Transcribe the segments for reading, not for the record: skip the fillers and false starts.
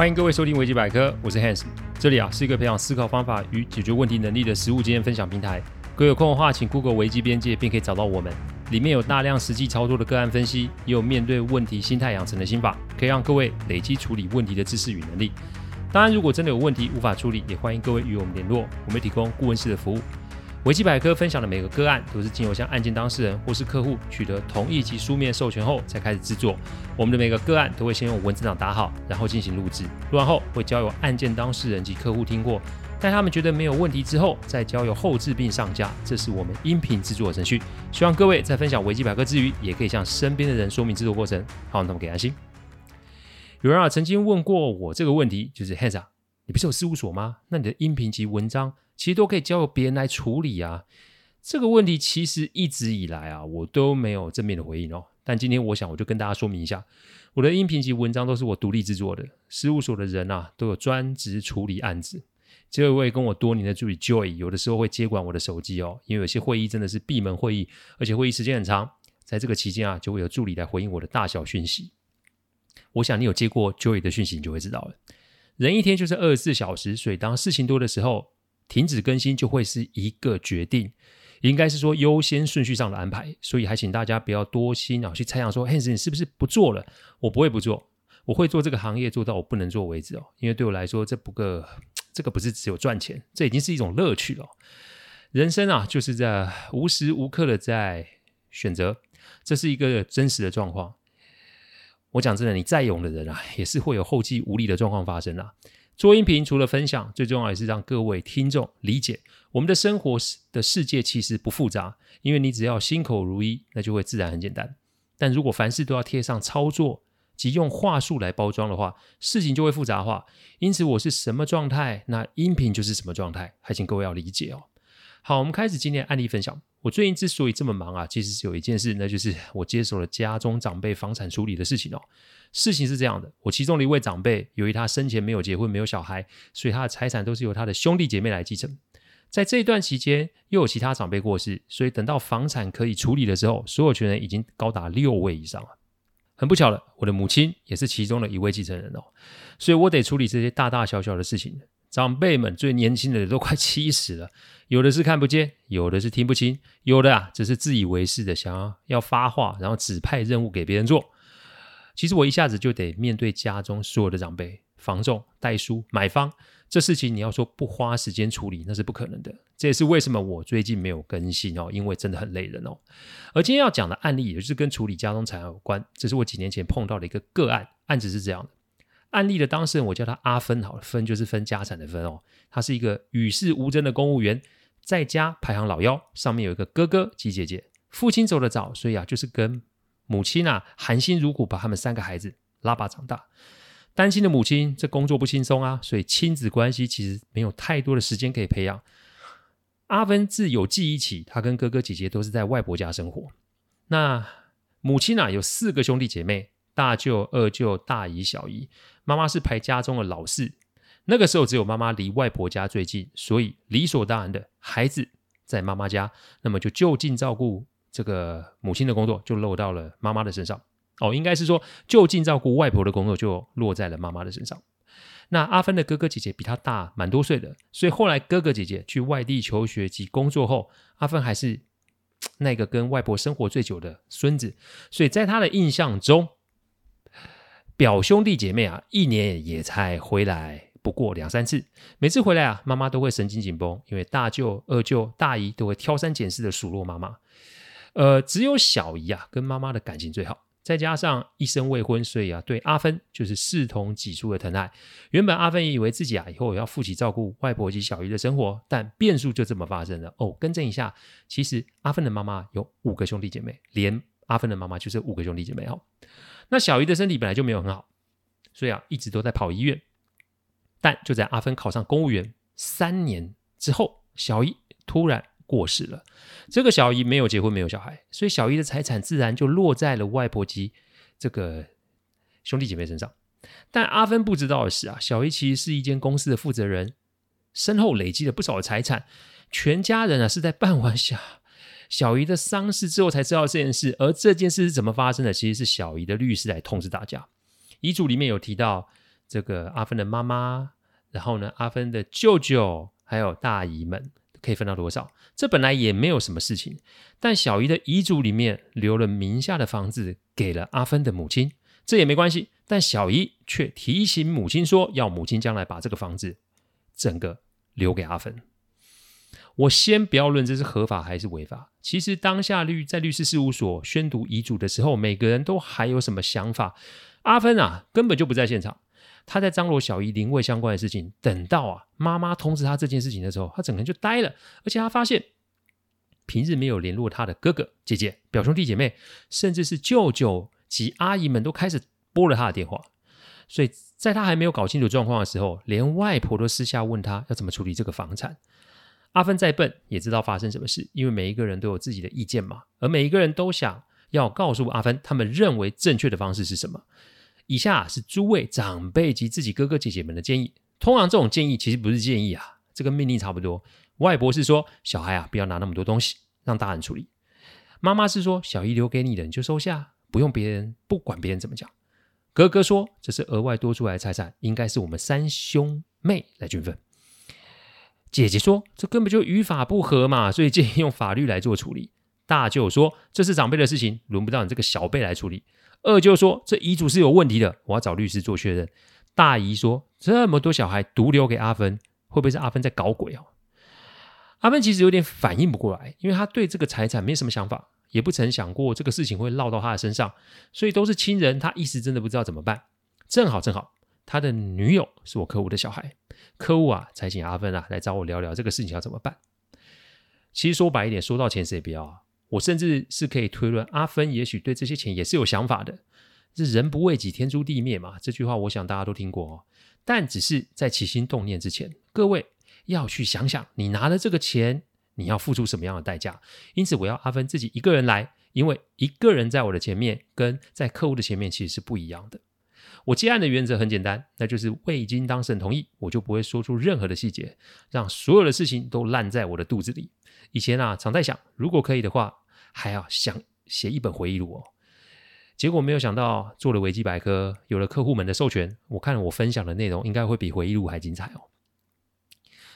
欢迎各位收听维基百科，我是 Hans， 这里是一个培养思考方法与解决问题能力的实务经验分享平台。各位有空的话，请 Google 维基边界，便可以找到我们。里面有大量实际操作的个案分析，也有面对问题心态养成的心法，可以让各位累积处理问题的知识与能力。当然，如果真的有问题无法处理，也欢迎各位与我们联络，我们提供顾问式的服务。维基百科分享的每个个案都是经由向案件当事人或是客户取得同意及书面授权后才开始制作。我们的每个个案都会先用文字档打好，然后进行录制，录完后会交由案件当事人及客户听过，但他们觉得没有问题之后，再交由后制并上架。这是我们音频制作的程序。希望各位在分享维基百科之余，也可以向身边的人说明制作过程，好，那么给安心。有人曾经问过我这个问题，就是 Hans 啊，你不是有事务所吗？那你的音频及文章其实都可以交由别人来处理啊。这个问题其实一直以来啊，我都没有正面的回应哦。但今天我想我就跟大家说明一下，我的音频及文章都是我独立制作的，事务所的人啊都有专职处理案子。这位跟我多年的助理 Joy 有的时候会接管我的手机哦，因为有些会议真的是闭门会议，而且会议时间很长，在这个期间啊，就会有助理来回应我的大小讯息。我想你有接过 Joy 的讯息，你就会知道了。人一天就是24小时，所以当事情多的时候，停止更新就会是一个决定，应该是说优先顺序上的安排。所以还请大家不要多心去猜想说 Hans 你是不是不做了。我不会不做，我会做这个行业做到我不能做为止哦。因为对我来说这个不是只有赚钱，这已经是一种乐趣了。人生啊，就是在无时无刻的在选择，这是一个真实的状况。我讲真的，你再勇的人啊，也是会有后继无力的状况发生啊。做音频除了分享，最重要也是让各位听众理解，我们的生活的世界其实不复杂，因为你只要心口如一，那就会自然很简单。但如果凡事都要贴上操作及用话术来包装的话，事情就会复杂化。因此我是什么状态，那音频就是什么状态，还请各位要理解哦。好，我们开始今天的案例分享。我最近之所以这么忙啊，其实是有一件事，那就是我接手了家中长辈房产处理的事情哦。事情是这样的，我其中的一位长辈，由于他生前没有结婚没有小孩，所以他的财产都是由他的兄弟姐妹来继承。在这一段期间又有其他长辈过世，所以等到房产可以处理的时候，所有权人已经高达6位以上了。很不巧了，我的母亲也是其中的一位继承人哦，所以我得处理这些大大小小的事情。长辈们最年轻的都快70了，有的是看不见，有的是听不清，有的只是自以为是的想要发话，然后指派任务给别人做。其实我一下子就得面对家中所有的长辈，房仲、代书、买方，这事情你要说不花时间处理，那是不可能的。这也是为什么我最近没有更新哦，因为真的很累人哦。而今天要讲的案例，也就是跟处理家中财产有关，这是我几年前碰到的一个个案。案子是这样的，案例的当事人我叫他阿芬好了，芬就是分家产的芬哦。他是一个与世无争的公务员，在家排行老幺，上面有一个哥哥及姐姐。父亲走得早，所以就是跟母亲含辛茹苦把他们3个孩子拉拔长大。单亲的母亲这工作不轻松啊，所以亲子关系其实没有太多的时间可以培养。阿芬自有记忆起，他跟哥哥姐姐都是在外婆家生活。那母亲有4个兄弟姐妹，大舅、二舅、大姨、小姨。妈妈是排家中的老四，那个时候只有妈妈离外婆家最近，所以理所当然的孩子在妈妈家，那么就近照顾这个母亲的工作就落到了妈妈的身上哦，应该是说就近照顾外婆的工作就落在了妈妈的身上。那阿芬的哥哥姐姐比她大蛮多岁的，所以后来哥哥姐姐去外地求学及工作后，阿芬还是那个跟外婆生活最久的孙子，所以在她的印象中，表兄弟姐妹一年也才回来不过2-3次，每次回来妈妈都会神经紧绷，因为大舅、二舅、大姨都会挑三拣四的数落妈妈。只有小姨跟妈妈的感情最好，再加上一生未婚，所以对阿芬就是视同己出的疼爱。原本阿芬也以为自己以后也要负起照顾外婆及小姨的生活，但变数就这么发生了哦。更正一下，其实阿芬的妈妈有5个兄弟姐妹，连阿芬的妈妈就是5个兄弟姐妹哦。那小姨的身体本来就没有很好，所以一直都在跑医院。但就在阿芬考上公务员3年之后，小姨突然过世了。这个小姨没有结婚没有小孩，所以小姨的财产自然就落在了外婆及这个兄弟姐妹身上。但阿芬不知道的是小姨其实是一间公司的负责人，身后累积了不少的财产。全家人是在办完小姨的丧事之后才知道这件事，而这件事是怎么发生的，其实是小姨的律师来通知大家。遗嘱里面有提到，这个阿芬的妈妈，然后呢阿芬的舅舅还有大姨们可以分到多少，这本来也没有什么事情，但小姨的遗嘱里面留了名下的房子给了阿芬的母亲，这也没关系，但小姨却提醒母亲说要母亲将来把这个房子整个留给阿芬。我先不要论这是合法还是违法，其实当下在律师事务所宣读遗嘱的时候，每个人都还有什么想法。阿芬啊根本就不在现场，他在张罗小姨灵位相关的事情，等到妈妈通知他这件事情的时候，他整个人就呆了，而且他发现平日没有联络他的哥哥姐姐表兄弟姐妹，甚至是舅舅及阿姨们都开始拨了他的电话，所以在他还没有搞清楚状况的时候，连外婆都私下问他要怎么处理这个房产。阿芬再笨也知道发生什么事，因为每一个人都有自己的意见嘛，而每一个人都想要告诉阿芬他们认为正确的方式是什么。以下是诸位长辈及自己哥哥姐姐们的建议，通常这种建议其实不是建议啊，这跟命令差不多。外婆是说小孩不要拿那么多东西，让大人处理。妈妈是说小姨留给你的你就收下，不管别人怎么讲。哥哥说这是额外多出来的财产，应该是我们三兄妹来均分。姐姐说这根本就与法不合嘛，所以建议用法律来做处理。大舅说这是长辈的事情，轮不到你这个小辈来处理。二舅说这遗嘱是有问题的，我要找律师做确认。大姨说这么多小孩独留给阿芬，会不会是阿芬在搞鬼？阿芬其实有点反应不过来，因为他对这个财产没什么想法，也不曾想过这个事情会落到他的身上，所以都是亲人，他一时真的不知道怎么办。正好他的女友是我客户的小孩，客户才请阿芬来找我聊聊这个事情要怎么办。其实说白一点，说到钱谁不要？我甚至是可以推论阿芬也许对这些钱也是有想法的。这人不为己天诛地灭嘛，这句话我想大家都听过，但只是在起心动念之前，各位要去想想你拿了这个钱你要付出什么样的代价。因此我要阿芬自己一个人来，因为一个人在我的前面跟在客户的前面其实是不一样的。我接案的原则很简单，那就是未经当事人同意我就不会说出任何的细节，让所有的事情都烂在我的肚子里。以前常在想如果可以的话还要想写一本回忆录，结果没有想到做了维基百科，有了客户们的授权，我看我分享的内容应该会比回忆录还精彩。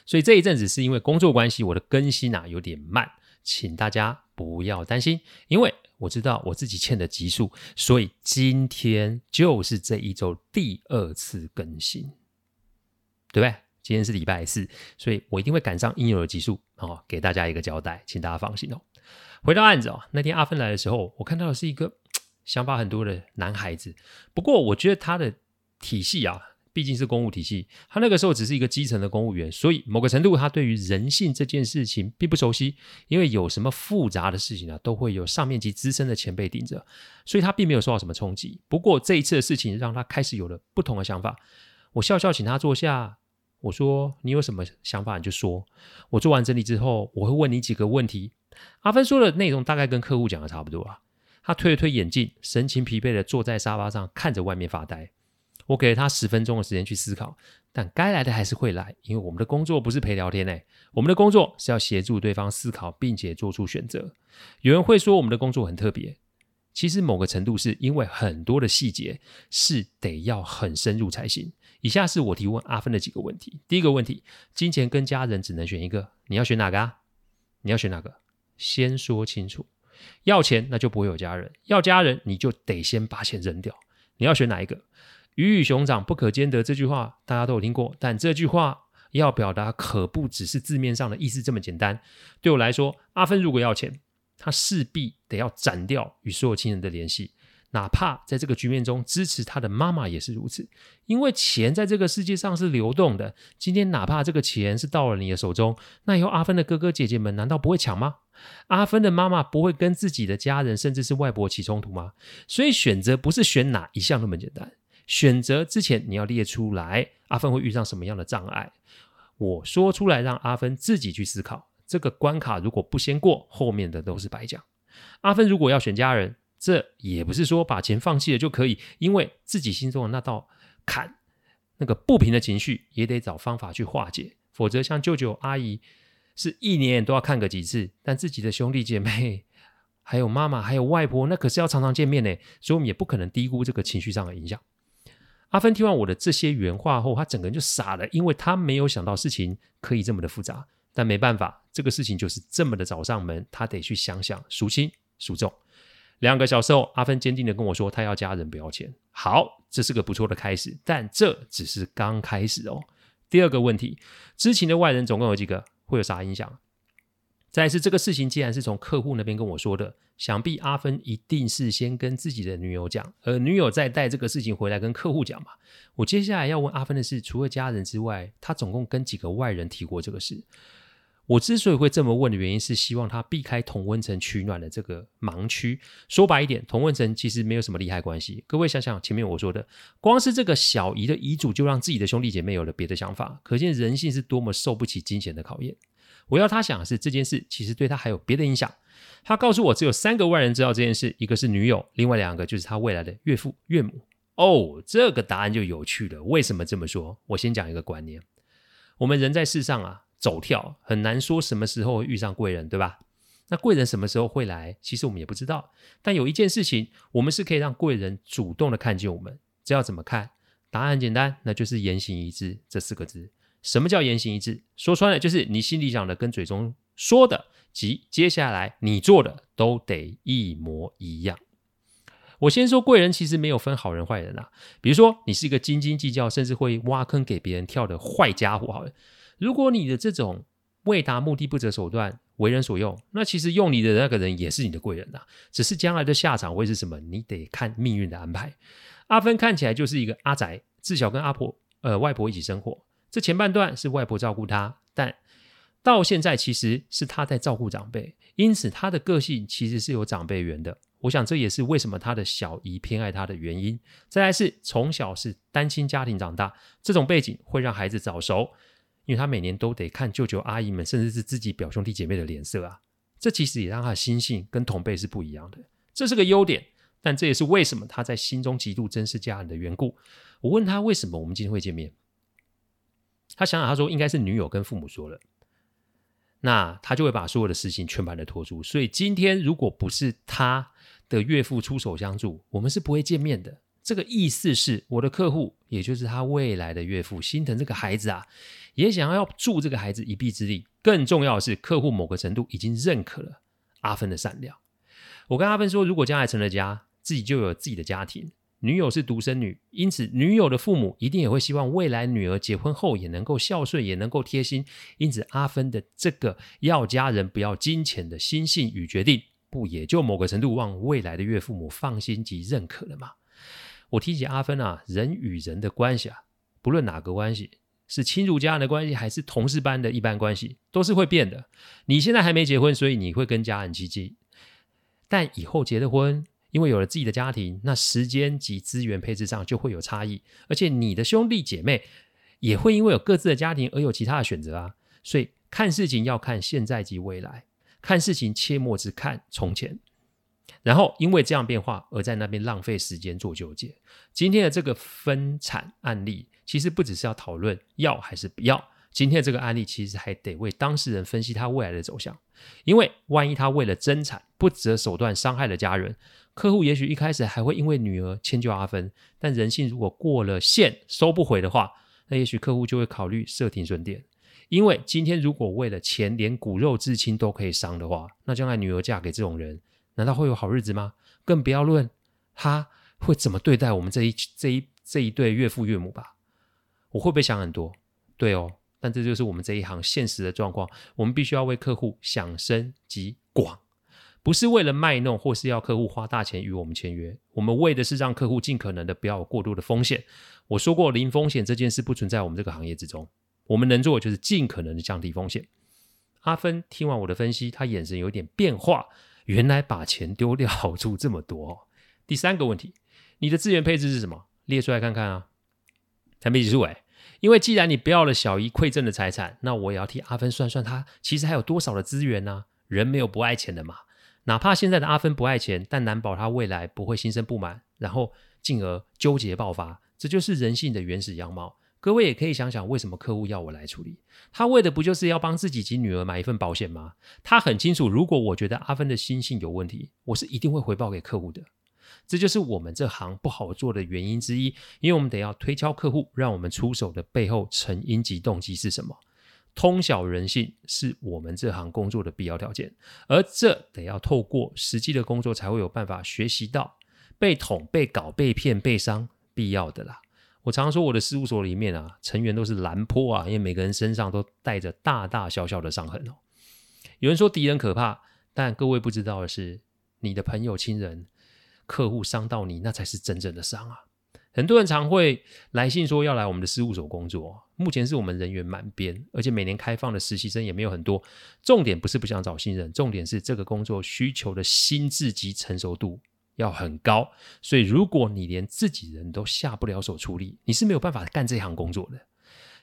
所以这一阵子是因为工作关系我的更新有点慢，请大家不要担心，因为我知道我自己欠的集数，所以今天就是这一周第二次更新，对不对？今天是礼拜四，所以我一定会赶上应有的集数，给大家一个交代，请大家放心。回到案子，那天阿芬来的时候，我看到的是一个想法很多的男孩子，不过我觉得他的体系毕竟是公务体系，他那个时候只是一个基层的公务员，所以某个程度他对于人性这件事情并不熟悉，因为有什么复杂的事情，都会有上面及资深的前辈顶着，所以他并没有受到什么冲击。不过这一次的事情让他开始有了不同的想法。我笑笑请他坐下，我说你有什么想法你就说，我做完整理之后我会问你几个问题。阿芬说的内容大概跟客户讲的差不多。他推了推眼镜，神情疲惫的坐在沙发上看着外面发呆。我给了他10分钟的时间去思考，但该来的还是会来，因为我们的工作不是陪聊天，我们的工作是要协助对方思考并且做出选择。有人会说我们的工作很特别，其实某个程度是因为很多的细节是得要很深入才行。以下是我提问阿芬的几个问题。第一个问题，金钱跟家人只能选一个，你要选哪个？你要选哪个？先说清楚，要钱那就不会有家人，要家人你就得先把钱扔掉，你要选哪一个？鱼与熊掌不可兼得这句话大家都有听过，但这句话要表达可不只是字面上的意思这么简单。对我来说，阿芬如果要钱，他势必得要斩掉与所有亲人的联系，哪怕在这个局面中支持他的妈妈也是如此，因为钱在这个世界上是流动的，今天哪怕这个钱是到了你的手中，那以后阿芬的哥哥姐姐们难道不会抢吗？阿芬的妈妈不会跟自己的家人甚至是外婆起冲突吗？所以选择不是选哪一项那么简单，选择之前你要列出来阿芬会遇上什么样的障碍，我说出来让阿芬自己去思考，这个关卡如果不先过，后面的都是白讲。阿芬如果要选家人，这也不是说把钱放弃了就可以，因为自己心中的那道坎，那个不平的情绪也得找方法去化解，否则像舅舅阿姨是一年都要看个几次，但自己的兄弟姐妹还有妈妈还有外婆那可是要常常见面，所以我们也不可能低估这个情绪上的影响。阿芬听完我的这些原话后，他整个人就傻了，因为他没有想到事情可以这么的复杂。但没办法，这个事情就是这么的找上门，他得去想想孰轻孰重。2个小时后，阿芬坚定的跟我说他要家人不要钱。好，这是个不错的开始，但这只是刚开始哦。第2个问题，知情的外人总共有几个，会有啥影响？再是这个事情既然是从客户那边跟我说的，想必阿芬一定是先跟自己的女友讲，而女友再带这个事情回来跟客户讲嘛。我接下来要问阿芬的是，除了家人之外，她总共跟几个外人提过这个事？我之所以会这么问的原因是希望她避开同温层取暖的这个盲区。说白一点，同温层其实没有什么利害关系。各位想想前面我说的，光是这个小姨的遗嘱就让自己的兄弟姐妹有了别的想法，可见人性是多么受不起金钱的考验。我要他想的是，这件事其实对他还有别的影响。他告诉我只有3个外人知道这件事，一个是女友，另外2个就是他未来的岳父岳母。哦，这个答案就有趣了。为什么这么说？我先讲一个观念，我们人在世上啊，走跳很难说什么时候会遇上贵人，对吧？那贵人什么时候会来，其实我们也不知道。但有一件事情我们是可以让贵人主动的看见我们，这要怎么看？答案很简单，那就是言行一致这4个字。什么叫言行一致？说穿了就是你心里想的跟嘴中说的及接下来你做的都得一模一样。我先说贵人其实没有分好人坏人啊。比如说你是一个斤斤计较甚至会挖坑给别人跳的坏家伙好了，如果你的这种为达目的不择手段为人所用，那其实用你的那个人也是你的贵人啊，只是将来的下场会是什么，你得看命运的安排。阿芬看起来就是一个阿宅，自小跟外婆一起生活，这前半段是外婆照顾他，但到现在其实是他在照顾长辈，因此他的个性其实是有长辈缘的。我想这也是为什么他的小姨偏爱他的原因。再来是从小是单亲家庭长大，这种背景会让孩子早熟，因为他每年都得看舅舅阿姨们甚至是自己表兄弟姐妹的脸色啊，这其实也让他的心性跟同辈是不一样的，这是个优点。但这也是为什么他在心中极度珍视家人的缘故。我问他为什么我们今天会见面，他想想，他说应该是女友跟父母说了，那他就会把所有的事情全盘的托出，所以今天如果不是他的岳父出手相助，我们是不会见面的。这个意思是我的客户，也就是他未来的岳父，心疼这个孩子啊，也想要助这个孩子一臂之力。更重要的是，客户某个程度已经认可了阿芬的善良。我跟阿芬说，如果将来成了家，自己就有自己的家庭，女友是独生女，因此女友的父母一定也会希望未来女儿结婚后也能够孝顺，也能够贴心。因此阿芬的这个要家人不要金钱的心性与决定，不也就某个程度让未来的岳父母放心及认可了吗？我提起阿芬啊，人与人的关系啊，不论哪个关系，是亲如家人的关系还是同事般的一般关系，都是会变的。你现在还没结婚，所以你会跟家人亲近，但以后结了婚，因为有了自己的家庭，那时间及资源配置上就会有差异，而且你的兄弟姐妹也会因为有各自的家庭而有其他的选择啊。所以看事情要看现在及未来，看事情切莫只看从前，然后因为这样变化而在那边浪费时间做纠结。今天的这个分产案例其实不只是要讨论要还是不要，今天的这个案例其实还得为当事人分析他未来的走向。因为万一他为了争产不择手段伤害了家人，客户也许一开始还会因为女儿迁就阿芬，但人性如果过了线收不回的话，那也许客户就会考虑设停损点。因为今天如果为了钱连骨肉至亲都可以伤的话，那将来女儿嫁给这种人，难道会有好日子吗？更不要论他会怎么对待我们这一对岳父岳母吧。我会不会想很多？对哦，但这就是我们这一行现实的状况，我们必须要为客户想深及广，不是为了卖弄或是要客户花大钱与我们签约，我们为的是让客户尽可能的不要有过多的风险。我说过零风险这件事不存在我们这个行业之中，我们能做的就是尽可能的降低风险。阿芬听完我的分析，他眼神有点变化，原来把钱丢掉好处这么多哦。第3个问题，你的资源配置是什么？列出来看看啊，还没结束哎。因为既然你不要了小姨馈赠的财产，那我也要替阿芬算算他其实还有多少的资源啊。人没有不爱钱的嘛，哪怕现在的阿芬不爱钱，但难保他未来不会心生不满，然后进而纠结爆发，这就是人性的原始样貌。各位也可以想想，为什么客户要我来处理？他为的不就是要帮自己及女儿买一份保险吗？他很清楚，如果我觉得阿芬的心性有问题，我是一定会回报给客户的。这就是我们这行不好做的原因之一，因为我们得要推敲客户让我们出手的背后成因及动机是什么。通晓人性是我们这行工作的必要条件，而这得要透过实际的工作才会有办法学习到。被捅、被搞、被骗、被伤，必要的啦。我常说我的事务所里面啊，成员都是兰坡啊，因为每个人身上都带着大大小小的伤痕哦。有人说敌人可怕，但各位不知道的是，你的朋友、亲人、客户伤到你，那才是真正的伤啊。很多人常会来信说要来我们的事务所工作，目前是我们人员满编，而且每年开放的实习生也没有很多。重点不是不想找新人，重点是这个工作需求的心智及成熟度要很高，所以如果你连自己人都下不了手处理，你是没有办法干这行工作的。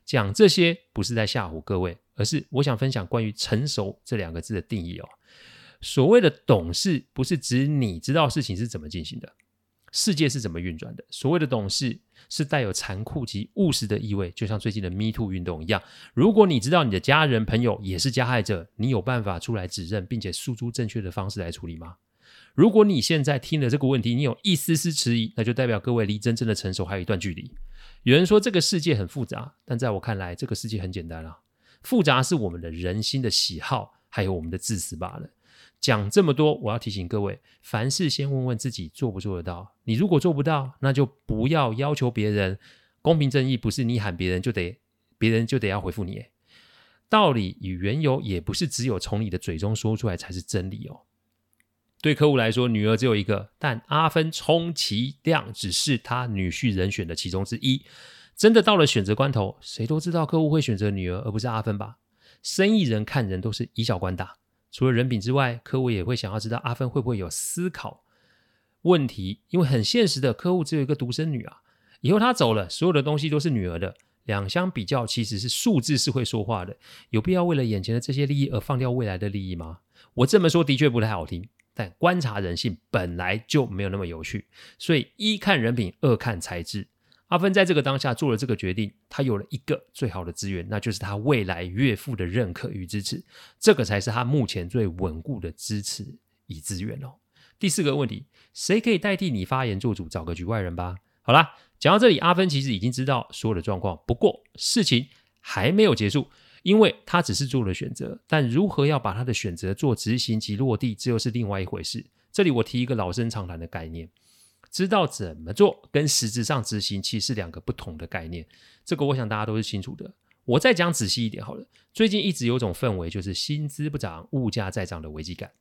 讲这些不是在吓唬各位，而是我想分享关于成熟这两个字的定义哦。所谓的懂事，不是指你知道事情是怎么进行的，世界是怎么运转的。所谓的懂事是带有残酷及务实的意味，就像最近的 MeToo 运动一样，如果你知道你的家人朋友也是加害者，你有办法出来指认并且诉诸正确的方式来处理吗？如果你现在听了这个问题，你有一丝丝迟疑，那就代表各位离真正的成熟还有一段距离。有人说这个世界很复杂，但在我看来，这个世界很简单啊。复杂是我们的人心的喜好，还有我们的自私罢了。讲这么多，我要提醒各位，凡事先问问自己做不做得到。你如果做不到，那就不要要求别人。公平正义不是你喊别人就得，别人就得要回复你。道理与缘由也不是只有从你的嘴中说出来才是真理哦。对客户来说，女儿只有一个，但阿芬充其量只是他女婿人选的其中之一。真的到了选择关头，谁都知道客户会选择女儿而不是阿芬吧？生意人看人都是以小观大，除了人品之外，客户也会想要知道阿芬会不会有思考问题，因为很现实的，客户只有一个独生女啊，以后她走了，所有的东西都是女儿的。两相比较，其实是数字是会说话的，有必要为了眼前的这些利益而放掉未来的利益吗？我这么说的确不太好听，但观察人性本来就没有那么有趣，所以一看人品，二看才智。阿芬在这个当下做了这个决定，她有了一个最好的资源，那就是她未来岳父的认可与支持，这个才是她目前最稳固的支持与资源哦。第四个问题，谁可以代替你发言做主？找个局外人吧。好啦，讲到这里，阿芬其实已经知道所有的状况，不过事情还没有结束，因为他只是做了选择，但如何要把他的选择做执行及落地，这又是另外一回事。这里我提一个老生常谈的概念，知道怎么做跟实质上执行其实是两个不同的概念，这个我想大家都是清楚的。我再讲仔细一点好了，最近一直有种氛围，就是薪资不涨、物价在涨的危机感。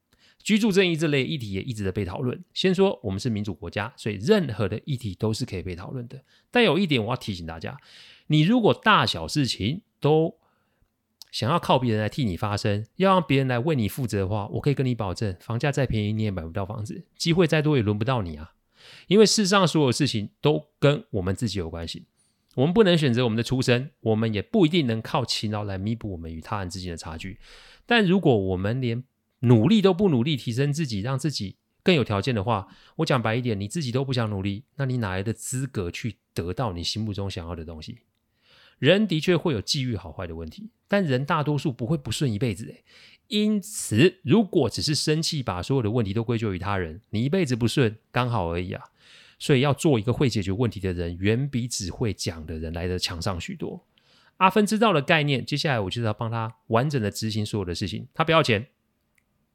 居住正义这类议题也一直的被讨论。先说我们是民主国家，所以任何的议题都是可以被讨论的，但有一点我要提醒大家，你如果大小事情都想要靠别人来替你发声，要让别人来为你负责的话，我可以跟你保证，房价再便宜你也买不到房子，机会再多也轮不到你啊。因为世上所有事情都跟我们自己有关系，我们不能选择我们的出身，我们也不一定能靠勤劳来弥补我们与他人之间的差距。但如果我们连努力都不努力提升自己，让自己更有条件的话，我讲白一点，你自己都不想努力，那你哪来的资格去得到你心目中想要的东西？人的确会有际遇好坏的问题，但人大多数不会不顺一辈子。因此如果只是生气把所有的问题都归咎于他人，你一辈子不顺刚好而已啊。所以要做一个会解决问题的人，远比只会讲的人来得强上许多。阿芬知道的概念，接下来我就是要帮他完整的执行所有的事情。他不要钱，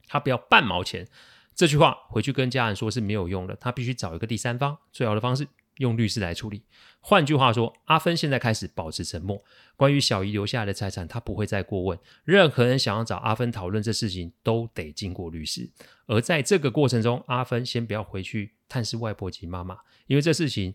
他不要半毛钱，这句话回去跟家人说是没有用的，他必须找一个第三方，最好的方式用律师来处理。换句话说，阿芬现在开始保持沉默，关于小姨留下来的财产他不会再过问，任何人想要找阿芬讨论这事情都得经过律师。而在这个过程中，阿芬先不要回去探视外婆及妈妈，因为这事情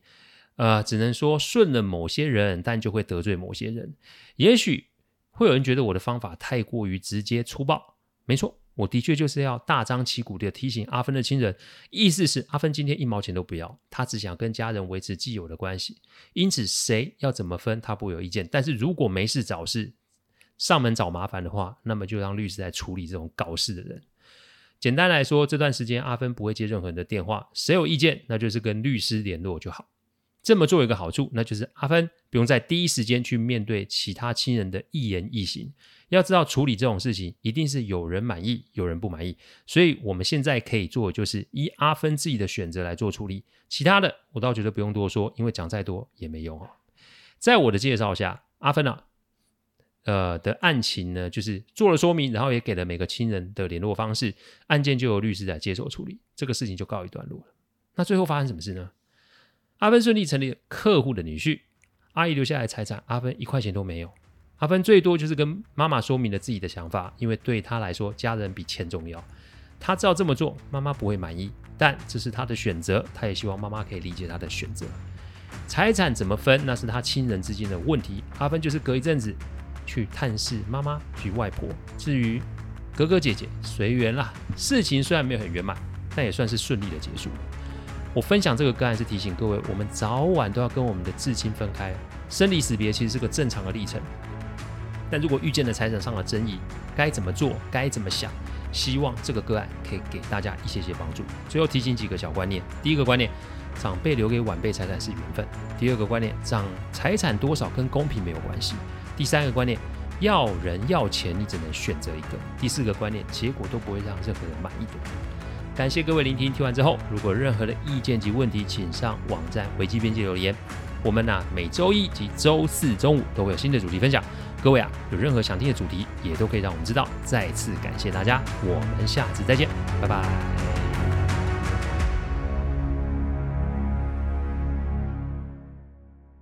只能说顺了某些人，但就会得罪某些人。也许会有人觉得我的方法太过于直接粗暴，没错，我的确就是要大张旗鼓的提醒阿芬的亲人，意思是阿芬今天一毛钱都不要，他只想跟家人维持既有的关系，因此谁要怎么分他不会有意见。但是如果没事找事，上门找麻烦的话，那么就让律师来处理这种搞事的人。简单来说，这段时间阿芬不会接任何人的电话，谁有意见那就是跟律师联络就好。这么做有一个好处，那就是阿芬不用在第一时间去面对其他亲人的一言一行。要知道处理这种事情一定是有人满意有人不满意，所以我们现在可以做的就是依阿芬自己的选择来做处理，其他的我倒觉得不用多说，因为讲再多也没用哦。在我的介绍下，阿芬的案情呢，就是做了说明，然后也给了每个亲人的联络方式，案件就由律师来接手处理，这个事情就告一段落了。那最后发生什么事呢？阿芬顺利成立了客户的女婿，阿姨留下来财产，阿芬1块钱都没有。阿芬最多就是跟妈妈说明了自己的想法，因为对她来说家人比钱重要。她知道这么做妈妈不会满意，但这是她的选择，她也希望妈妈可以理解她的选择。财产怎么分，那是她亲人之间的问题，阿芬就是隔一阵子去探视妈妈及外婆，至于哥哥姐姐随缘啦。事情虽然没有很圆满，但也算是顺利的结束。我分享这个个案是提醒各位，我们早晚都要跟我们的至亲分开，生离死别其实是个正常的历程，但如果遇见了财产上的争议，该怎么做该怎么想，希望这个个案可以给大家一些帮助。最后提醒几个小观念，第一个观念，长辈留给晚辈财产是缘分。第二个观念，财产多少跟公平没有关系。第三个观念，要人要钱你只能选择一个。第四个观念，结果都不会让任何人满意的。感谢各位聆听，听完之后如果有任何的意见及问题，请上网站危机边界留言。我们每周一及周四中午都会有新的主题分享，各位有任何想听的主题也都可以让我们知道。再次感谢大家，我们下次再见，拜拜。